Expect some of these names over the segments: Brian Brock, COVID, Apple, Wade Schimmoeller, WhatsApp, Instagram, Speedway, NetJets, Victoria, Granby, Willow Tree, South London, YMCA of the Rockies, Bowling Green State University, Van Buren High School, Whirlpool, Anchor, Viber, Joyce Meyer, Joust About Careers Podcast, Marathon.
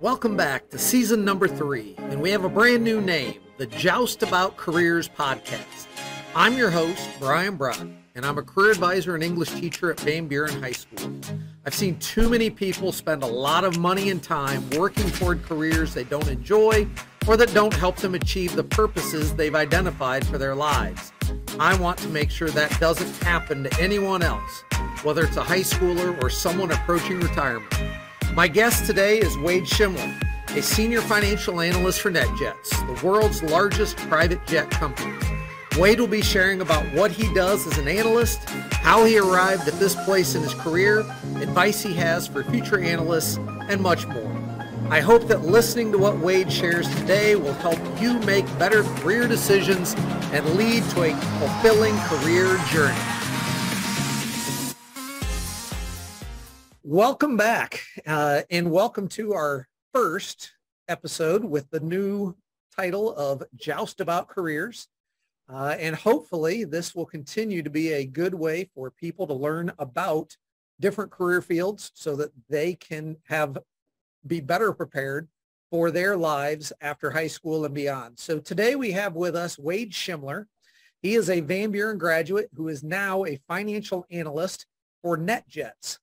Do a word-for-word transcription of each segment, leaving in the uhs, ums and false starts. Welcome back to season number three, and we have a brand new name, the Joust About Careers Podcast. I'm your host, Brian Brock, and I'm a career advisor and English teacher at Van Buren High School. I've seen too many people spend a lot of money and time working toward careers they don't enjoy or that don't help them achieve the purposes they've identified for their lives. I want to make sure that doesn't happen to anyone else, whether it's a high schooler or someone approaching retirement. My guest today is Wade Schimmoeller, a senior financial analyst for NetJets, the world's largest private jet company. Wade will be sharing about what he does as an analyst, how he arrived at this place in his career, advice he has for future analysts, and much more. I hope that listening to what Wade shares today will help you make better career decisions and lead to a fulfilling career journey. Welcome back, uh, and welcome to our first episode with the new title of Joust About Careers. Uh, and hopefully this will continue to be a good way for people to learn about different career fields so that they can have be better prepared for their lives after high school and beyond. So today we have with us Wade Schimmoeller. He is a Van Buren graduate who is now a financial analyst for NetJets.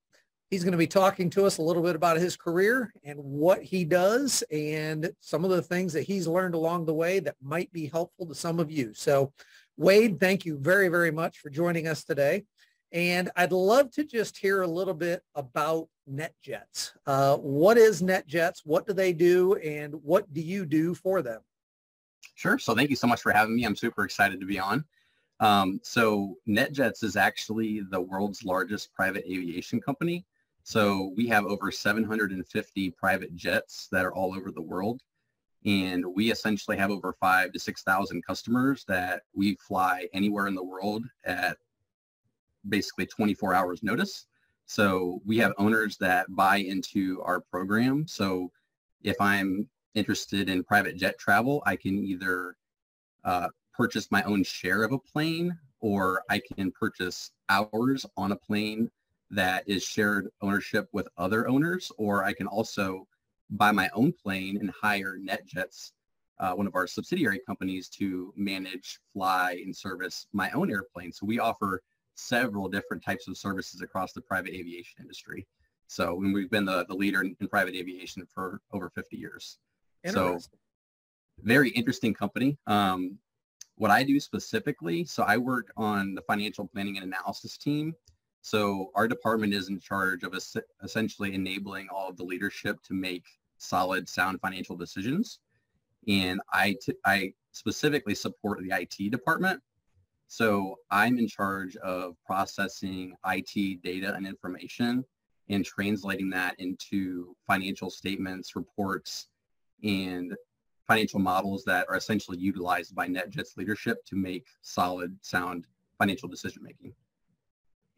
He's going to be talking to us a little bit about his career and what he does and some of the things that he's learned along the way that might be helpful to some of you. So, Wade, thank you very, very much for joining us today. And I'd love to just hear a little bit about NetJets. Uh, what is NetJets? What do they do? And what do you do for them? Sure. So thank you so much for having me. I'm super excited to be on. Um, so NetJets is actually the world's largest private aviation company. So we have over seven hundred fifty private jets that are all over the world, and we essentially have over five to six thousand customers that we fly anywhere in the world at basically twenty-four hours notice. So we have owners that buy into our program. So if I'm interested in private jet travel, I can either uh, purchase my own share of a plane, or I can purchase hours on a plane that is shared ownership with other owners, or I can also buy my own plane and hire NetJets, uh, one of our subsidiary companies, to manage, fly, and service my own airplane. So we offer several different types of services across the private aviation industry. So we've been the, the leader in, in private aviation for over fifty years. So very interesting company. Um, what I do specifically, so I work on the financial planning and analysis team. So our department is in charge of es- essentially enabling all of the leadership to make solid, sound financial decisions. And I, t- I specifically support the I T department. So I'm in charge of processing I T data and information and translating that into financial statements, reports, and financial models that are essentially utilized by NetJets leadership to make solid, sound financial decision-making.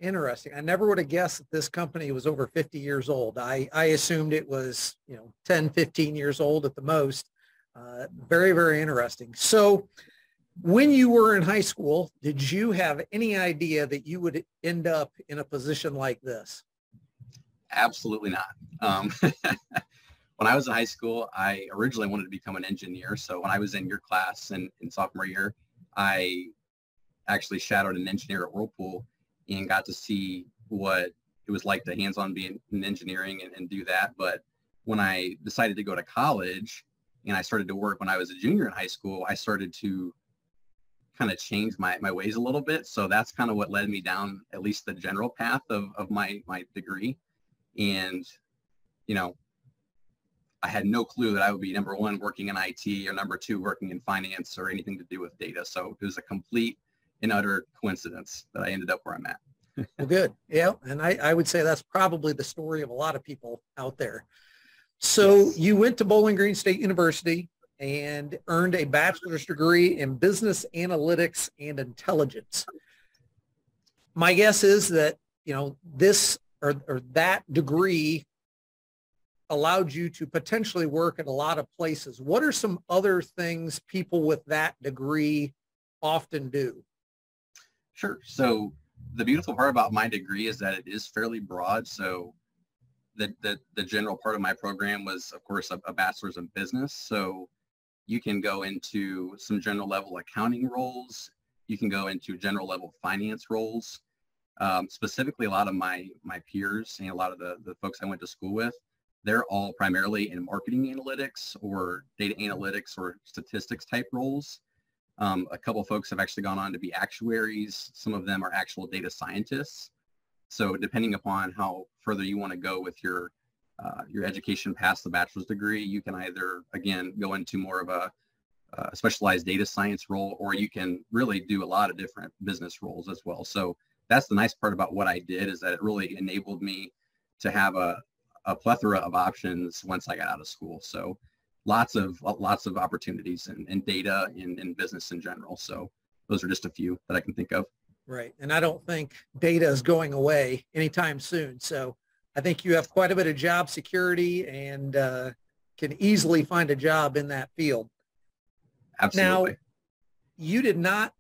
Interesting. I never would have guessed that this company was over fifty years old. I, I assumed it was, you know, ten, fifteen years old at the most. Uh, very, very interesting. So when you were in high school, did you have any idea that you would end up in a position like this? Absolutely not. Um, when I was in high school, I originally wanted to become an engineer. So when I was in your class in, in sophomore year, I actually shadowed an engineer at Whirlpool and got to see what it was like to hands-on be in engineering and, and do that. But when I decided to go to college and I started to work when I was a junior in high school, I started to kind of change my, my ways a little bit. So that's kind of what led me down at least the general path of, of my, my degree. And, you know, I had no clue that I would be number one working in I T or number two working in finance or anything to do with data. So it was a complete and utter coincidence that I ended up where I'm at. Well, good. Yeah. And I, I would say that's probably the story of a lot of people out there. So yes. You went to Bowling Green State University and earned a bachelor's degree in business analytics and intelligence. My guess is that, you know, this or, or that degree allowed you to potentially work at a lot of places. What are some other things people with that degree often do? Sure. So the beautiful part about my degree is that it is fairly broad. So the, the, the general part of my program was, of course, a, a bachelor's in business. So you can go into some general level accounting roles. You can go into general level finance roles. Um, specifically, a lot of my, my peers and a lot of the, the folks I went to school with, they're all primarily in marketing analytics or data analytics or statistics type roles. Um, a couple of folks have actually gone on to be actuaries. Some of them are actual data scientists. So depending upon how further you want to go with your uh, your education past the bachelor's degree, you can either, again, go into more of a uh, specialized data science role, or you can really do a lot of different business roles as well. So that's the nice part about what I did, is that it really enabled me to have a, a plethora of options once I got out of school. So lots of lots of opportunities in, in data and in business in general. So those are just a few that I can think of. Right. And I don't think data is going away anytime soon. So I think you have quite a bit of job security and uh, can easily find a job in that field. Absolutely. Now, you did not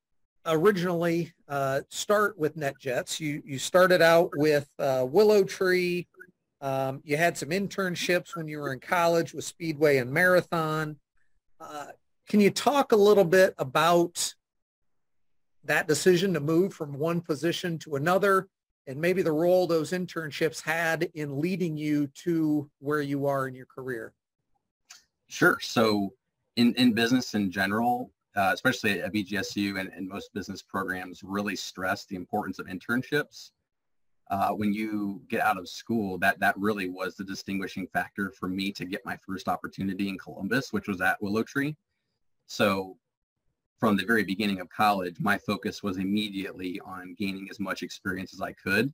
originally uh, start with NetJets. You, you started out with uh, Willow Tree. Um, you had some internships when you were in college with Speedway and Marathon. Uh, can you talk a little bit about that decision to move from one position to another, and maybe the role those internships had in leading you to where you are in your career? Sure. So in, in business in general, uh, especially at B G S U and, and most business programs, really stress the importance of internships. Uh, when you get out of school, that, that really was the distinguishing factor for me to get my first opportunity in Columbus, which was at Willow Tree. So from the very beginning of college, my focus was immediately on gaining as much experience as I could.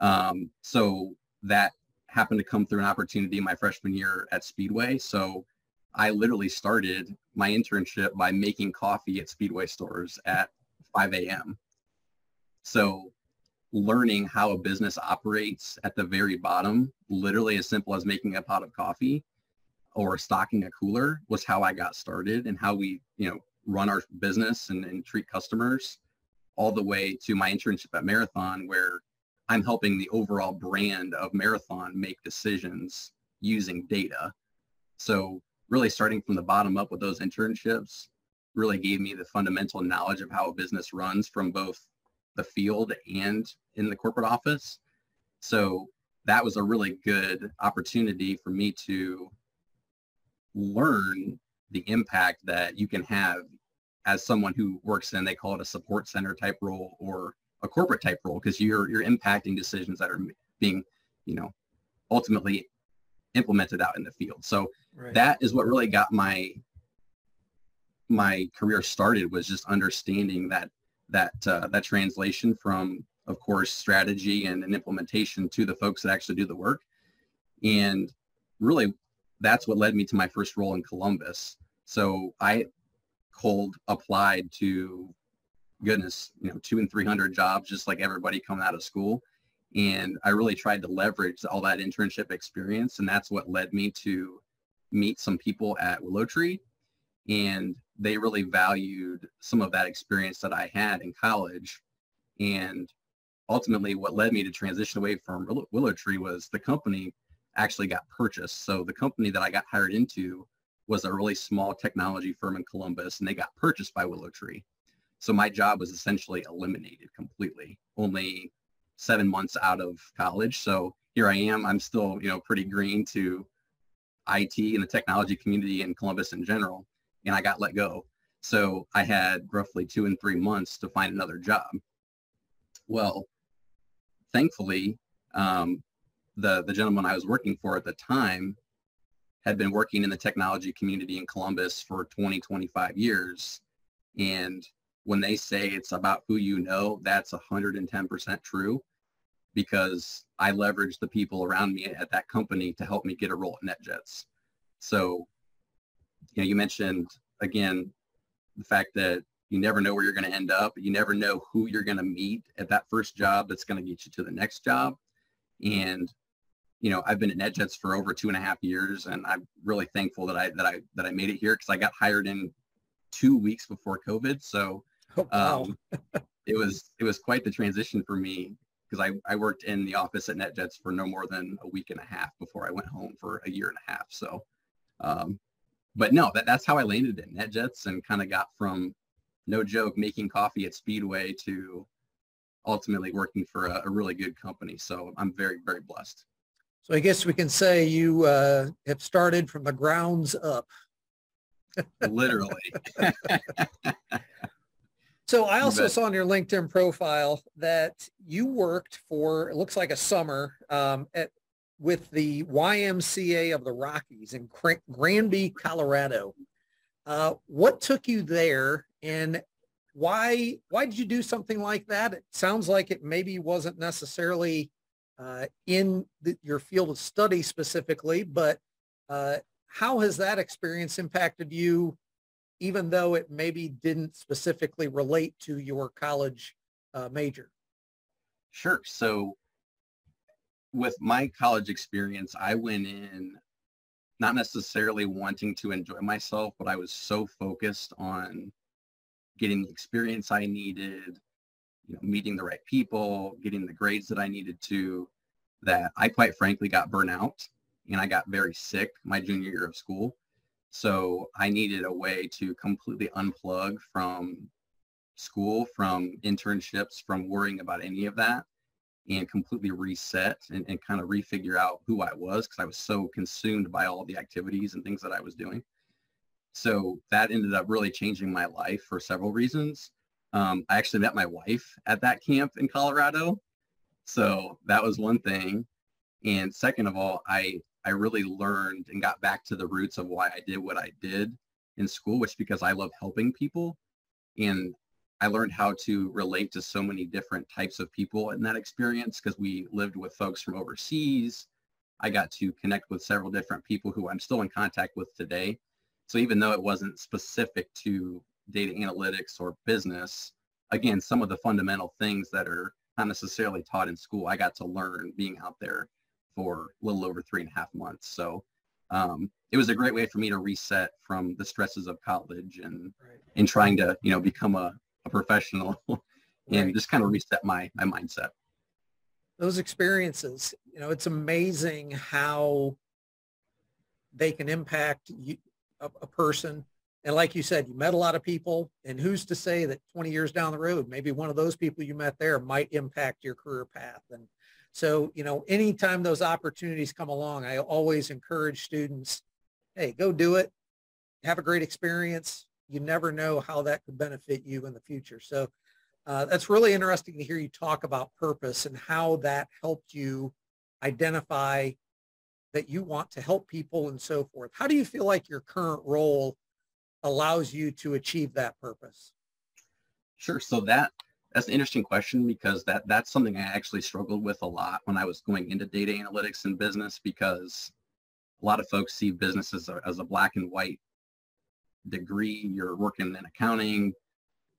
Um, so that happened to come through an opportunity my freshman year at Speedway. So I literally started my internship by making coffee at Speedway stores at five a m So learning how a business operates at the very bottom, literally as simple as making a pot of coffee or stocking a cooler, was how I got started and how we, you know, run our business and, and treat customers, all the way to my internship at Marathon, where I'm helping the overall brand of Marathon make decisions using data. So really starting from the bottom up with those internships really gave me the fundamental knowledge of how a business runs from both the field and in the corporate office. So that was a really good opportunity for me to learn the impact that you can have as someone who works in, they call it a support center type role or a corporate type role, because you're you're impacting decisions that are being, you know, ultimately implemented out in the field. So right. That is what really got my my career started, was just understanding that that uh, that translation from, of course, strategy and, and implementation to the folks that actually do the work. And really, that's what led me to my first role in Columbus. So I cold applied to, goodness, you know, two and three hundred jobs, just like everybody coming out of school. And I really tried to leverage all that internship experience. And that's what led me to meet some people at Willow Tree. And they really valued some of that experience that I had in college. And ultimately, what led me to transition away from Willow Tree was the company actually got purchased. So the company that I got hired into was a really small technology firm in Columbus, and they got purchased by Willow Tree. So my job was essentially eliminated completely, only seven months out of college. So here I am, I'm still, you know, pretty green to I T and the technology community in Columbus in general, and I got let go. So I had roughly two and three months to find another job. Well, thankfully, um, The, the gentleman I was working for at the time had been working in the technology community in Columbus for twenty, twenty-five years. And when they say it's about who you know, that's one hundred ten percent true, because I leveraged the people around me at that company to help me get a role at NetJets. So, you know, you mentioned, again, the fact that you never know where you're going to end up. You never know who you're going to meet at that first job that's going to get you to the next job. And you know, I've been at NetJets for over two and a half years, and I'm really thankful that I that I that I made it here, because I got hired in two weeks before COVID. So oh, wow. um, it was it was quite the transition for me because I, I worked in the office at NetJets for no more than a week and a half before I went home for a year and a half. So, um, but no, that, that's how I landed at NetJets and kind of got from, no joke, making coffee at Speedway to ultimately working for a, a really good company. So I'm very, very blessed. So I guess we can say you uh, have started from the grounds up. Literally. So I also saw on your LinkedIn profile that you worked for, it looks like a summer, um, at with the Y M C A of the Rockies in Granby, Colorado. Uh, what took you there, and why, why did you do something like that? It sounds like it maybe wasn't necessarily uh, in the, your field of study specifically, but uh, how has that experience impacted you, even though it maybe didn't specifically relate to your college uh, major? Sure. So with my college experience, I went in not necessarily wanting to enjoy myself, but I was so focused on getting the experience I needed, you know, meeting the right people, getting the grades that I needed to, that I quite frankly got burnt out, and I got very sick my junior year of school. So I needed a way to completely unplug from school, from internships, from worrying about any of that, and completely reset and, and kind of refigure out who I was, because I was so consumed by all the activities and things that I was doing. So that ended up really changing my life for several reasons. Um, I actually met my wife at that camp in Colorado. So that was one thing. And second of all, I I really learned and got back to the roots of why I did what I did in school, which is because I love helping people. And I learned how to relate to so many different types of people in that experience, because we lived with folks from overseas. I got to connect with several different people who I'm still in contact with today. So even though it wasn't specific to data analytics or business, again, some of the fundamental things that are not necessarily taught in school, I got to learn being out there for a little over three and a half months. So um, it was a great way for me to reset from the stresses of college and, right. and trying to, you know, become a, a professional and right. just kind of reset my, my mindset. Those experiences, you know, it's amazing how they can impact you, a, a person. And like you said, you met a lot of people, and who's to say that twenty years down the road, maybe one of those people you met there might impact your career path. And so, you know, anytime those opportunities come along, I always encourage students, hey, go do it. Have a great experience. You never know how that could benefit you in the future. So uh, that's really interesting to hear you talk about purpose and how that helped you identify that you want to help people and so forth. How do you feel like your current role allows you to achieve that purpose? Sure. So that That's an interesting question, because that that's something I actually struggled with a lot when I was going into data analytics and business, because a lot of folks see business as a, as a black and white degree. You're working in accounting,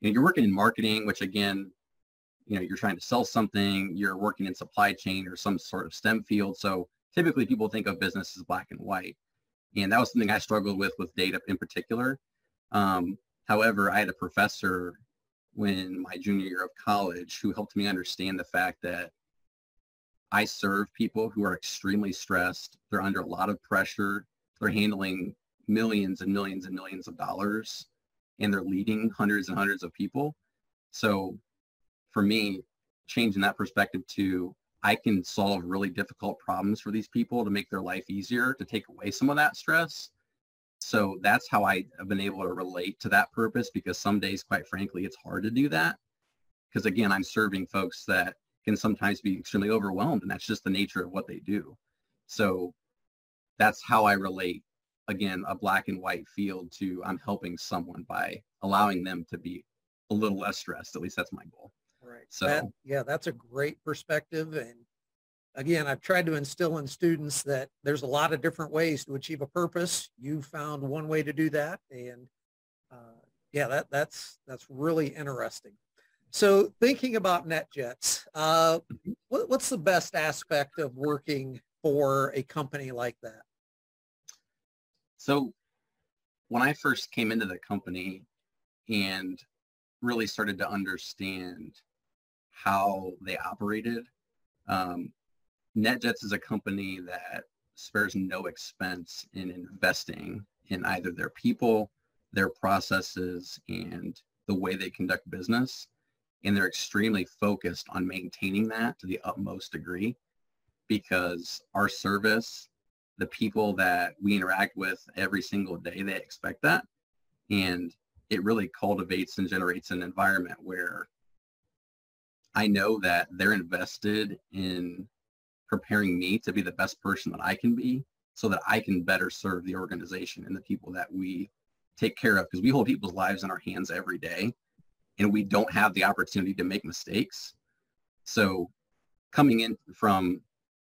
and you're working in marketing, which again, you know, you're trying to sell something, you're working in supply chain or some sort of STEM field. So typically people think of business as black and white. And that was something I struggled with, with data in particular. Um, however, I had a professor when my junior year of college who helped me understand the fact that I serve people who are extremely stressed. They're under a lot of pressure. They're handling millions and millions and millions of dollars, and they're leading hundreds and hundreds of people. So for me, changing that perspective to I can solve really difficult problems for these people to make their life easier, to take away some of that stress. So that's how I have been able to relate to that purpose, because some days, quite frankly, it's hard to do that. Because again, I'm serving folks that can sometimes be extremely overwhelmed, and that's just the nature of what they do. So that's how I relate, again, a black and white field to I'm helping someone by allowing them to be a little less stressed. At least that's my goal. Right. So that, yeah, that's a great perspective. And again, I've tried to instill in students that there's a lot of different ways to achieve a purpose. You found one way to do that. And uh, yeah, that, that's, that's really interesting. So thinking about NetJets, uh, what, what's the best aspect of working for a company like that? So when I first came into the company and really started to understand how they operated, Um, NetJets is a company that spares no expense in investing in either their people, their processes, and the way they conduct business. And they're extremely focused on maintaining that to the utmost degree, because our service, the people that we interact with every single day, they expect that. And it really cultivates and generates an environment where I know that they're invested in preparing me to be the best person that I can be, so that I can better serve the organization and the people that we take care of, because we hold people's lives in our hands every day, and we don't have the opportunity to make mistakes. So coming in from,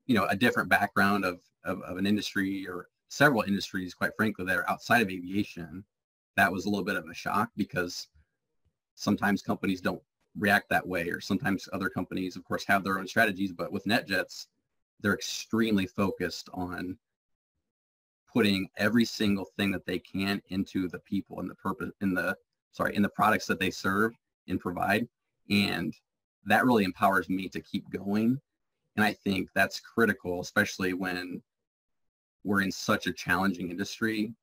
you know, a different background of, of, of an industry, or several industries, quite frankly, that are outside of aviation, that was a little bit of a shock, because sometimes companies don't react that way, or sometimes other companies, of course, have their own strategies. But with NetJets, they're extremely focused on putting every single thing that they can into the people and the purpose in the sorry in the products that they serve and provide, and that really empowers me to keep going. And I think that's critical, especially when we're in such a challenging industry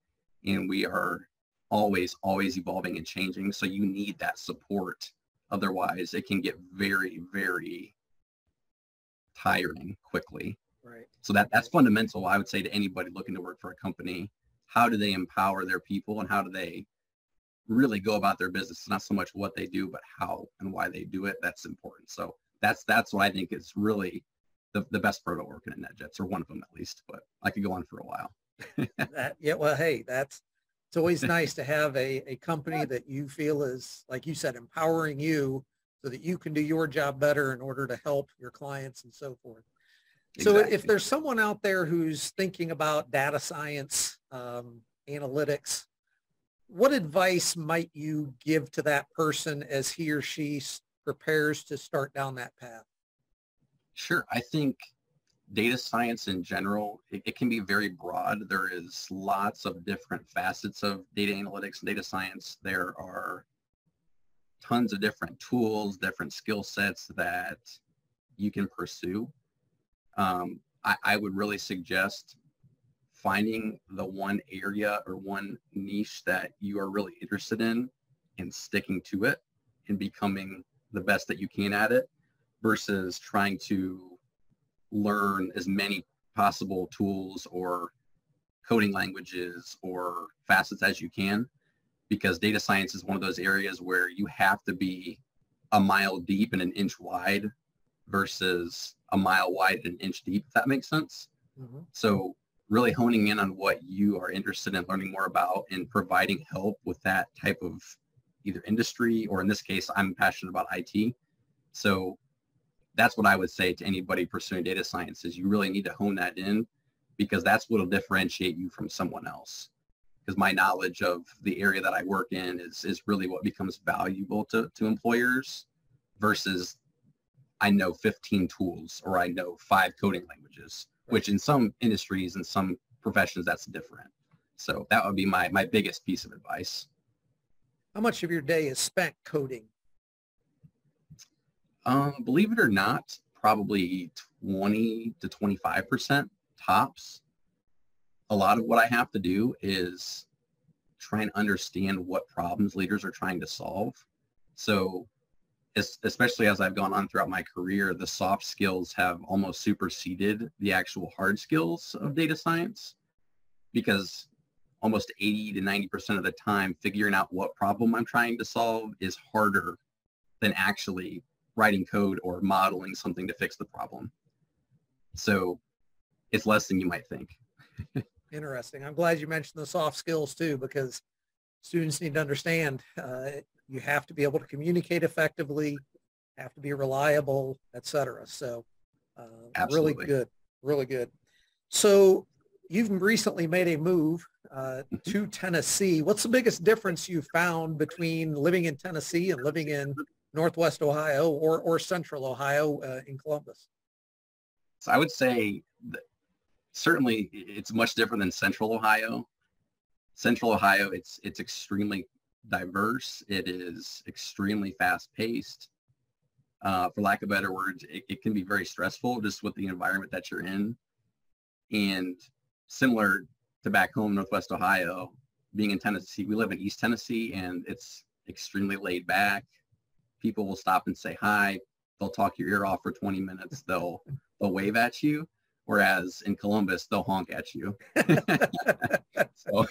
and we are always always evolving and changing. So you need that support, otherwise it can get very, very tiring quickly. Right. So that, that's fundamental, I would say, to anybody looking to work for a company. How do they empower their people, and how do they really go about their business? It's not so much what they do, but how and why they do it. That's important. So that's that's what I think is really the, the best part about working at NetJets, or one of them at least. But I could go on for a while. that, yeah, well, hey, that's it's always nice to have a, a company that you feel is, like you said, empowering you so that you can do your job better in order to help your clients and so forth. So exactly. If there's someone out there who's thinking about data science, um, analytics, what advice might you give to that person as he or she prepares to start down that path? Sure. I think data science in general, it, it can be very broad. There is lots of different facets of data analytics and data science. There are tons of different tools, different skill sets that you can pursue. Um, I, I would really suggest finding the one area or one niche that you are really interested in and sticking to it and becoming the best that you can at it, versus trying to learn as many possible tools or coding languages or facets as you can, because data science is one of those areas where you have to be a mile deep and an inch wide versus a mile wide and an inch deep, if that makes sense. Mm-hmm. So really honing in on what you are interested in learning more about and providing help with that type of either industry, or in this case, I'm passionate about I T. So that's what I would say to anybody pursuing data science, is you really need to hone that in, because that's what will differentiate you from someone else. Because my knowledge of the area that I work in is, is really what becomes valuable to, to employers, versus I know fifteen tools, or I know five coding languages, which in some industries and some professions that's different. So that would be my, my biggest piece of advice. How much of your day is spent coding? Um, believe it or not, probably twenty to twenty-five percent tops. A lot of what I have to do is try and understand what problems leaders are trying to solve. So especially as I've gone on throughout my career, the soft skills have almost superseded the actual hard skills of data science, because almost eighty to ninety percent of the time, figuring out what problem I'm trying to solve is harder than actually writing code or modeling something to fix the problem. So it's less than you might think. Interesting. I'm glad you mentioned the soft skills too, because students need to understand uh, you have to be able to communicate effectively, have to be reliable, et cetera. So uh, really good, really good. So you've recently made a move uh, to Tennessee. What's the biggest difference you found between living in Tennessee and living in Northwest Ohio, or, or Central Ohio uh, in Columbus? So I would say that certainly it's much different than Central Ohio. Central Ohio, it's it's extremely diverse. It is extremely fast-paced. uh, for lack of better words, it, it can be very stressful just with the environment that you're in. And similar to back home, Northwest Ohio, being in Tennessee, we live in East Tennessee, and it's extremely laid back. People will stop and say hi. They'll talk your ear off for twenty minutes. They'll they'll wave at you. Whereas in Columbus, they'll honk at you. so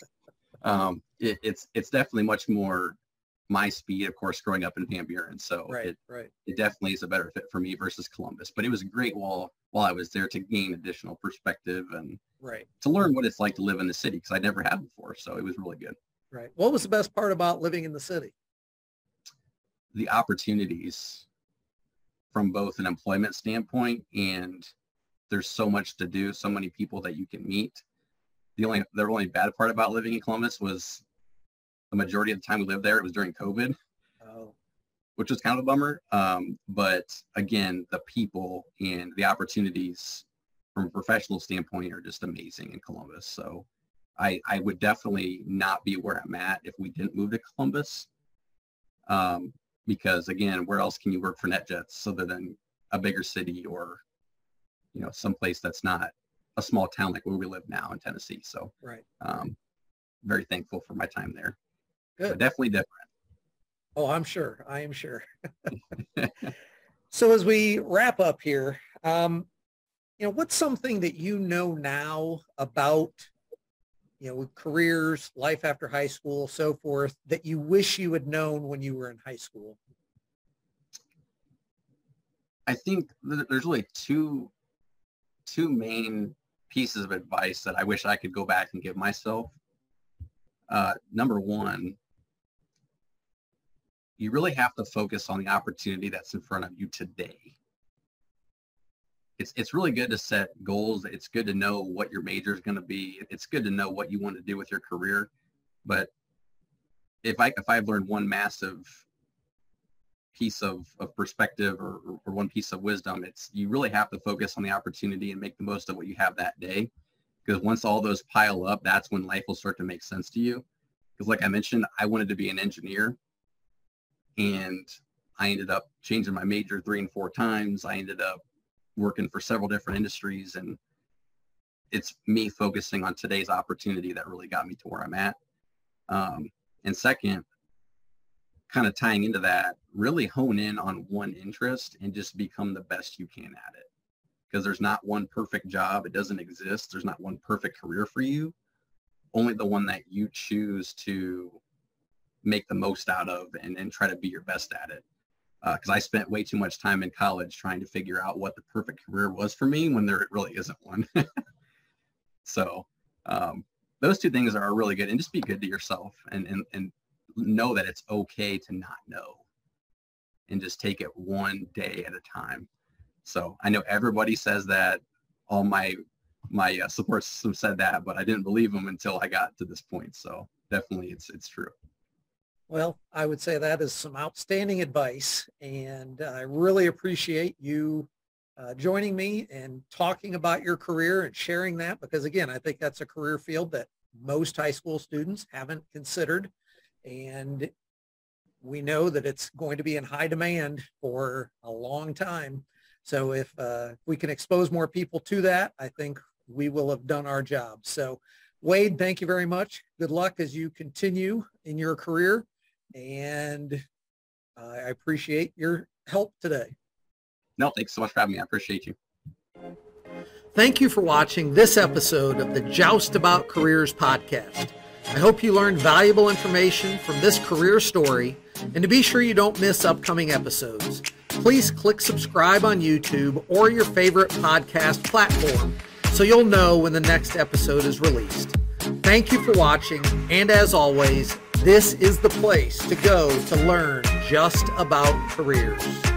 um, it, it's it's definitely much more my speed, of course, growing up in Van Buren. So right, it, right. it definitely is a better fit for me versus Columbus. But it was a great while while I was there to gain additional perspective and right. to learn what it's like to live in the city, because I never had before. So it was really good. Right. What was the best part about living in the city? The opportunities from both an employment standpoint, and there's so much to do, so many people that you can meet. The only, the only bad part about living in Columbus was the majority of the time we lived there, it was during COVID, oh. which was kind of a bummer. Um, but again, the people and the opportunities from a professional standpoint are just amazing in Columbus. So I, I would definitely not be where I'm at if we didn't move to Columbus. Um, because again, where else can you work for NetJets other than a bigger city, or, you know, someplace that's not a small town like where we live now in Tennessee. So right. um, very thankful for my time there. Good. But definitely different. Oh, I'm sure. I am sure. So as we wrap up here, um, you know, what's something that you know now about, you know, careers, life after high school, so forth, that you wish you had known when you were in high school? I think there's really two, two main pieces of advice that I wish I could go back and give myself. Uh, number one, you really have to focus on the opportunity that's in front of you today. It's, it's really good to set goals. It's good to know what your major is going to be. It's good to know what you want to do with your career. But if, I, if I've learned one massive piece of, of perspective or, or one piece of wisdom, it's you really have to focus on the opportunity and make the most of what you have that day. Because once all those pile up, that's when life will start to make sense to you. Because like I mentioned, I wanted to be an engineer. And I ended up changing my major three and four times. I ended up working for several different industries, and it's me focusing on today's opportunity that really got me to where I'm at. Um, and second, kind of tying into that, really hone in on one interest and just become the best you can at it. Because there's not one perfect job. It doesn't exist. There's not one perfect career for you. Only the one that you choose to make the most out of and, and try to be your best at it. Because uh, I spent way too much time in college trying to figure out what the perfect career was for me when there really isn't one. So um, those two things are really good. And just be good to yourself and, and, and know that it's okay to not know, and just take it one day at a time. So I know everybody says that. All my my uh, support system said that, but I didn't believe them until I got to this point. So definitely it's it's true. Well, I would say that is some outstanding advice, and I really appreciate you uh, joining me and talking about your career and sharing that, because again, I think that's a career field that most high school students haven't considered, and we know that it's going to be in high demand for a long time. So if uh, we can expose more people to that, I think we will have done our job. So Wade, thank you very much. Good luck as you continue in your career. And I appreciate your help today. No, thanks so much for having me. I appreciate you. Thank you for watching this episode of the Joust About Careers podcast. I hope you learned valuable information from this career story, and to be sure you don't miss upcoming episodes, please click subscribe on YouTube or your favorite podcast platform so you'll know when the next episode is released. Thank you for watching, and as always, this is the place to go to learn just about careers.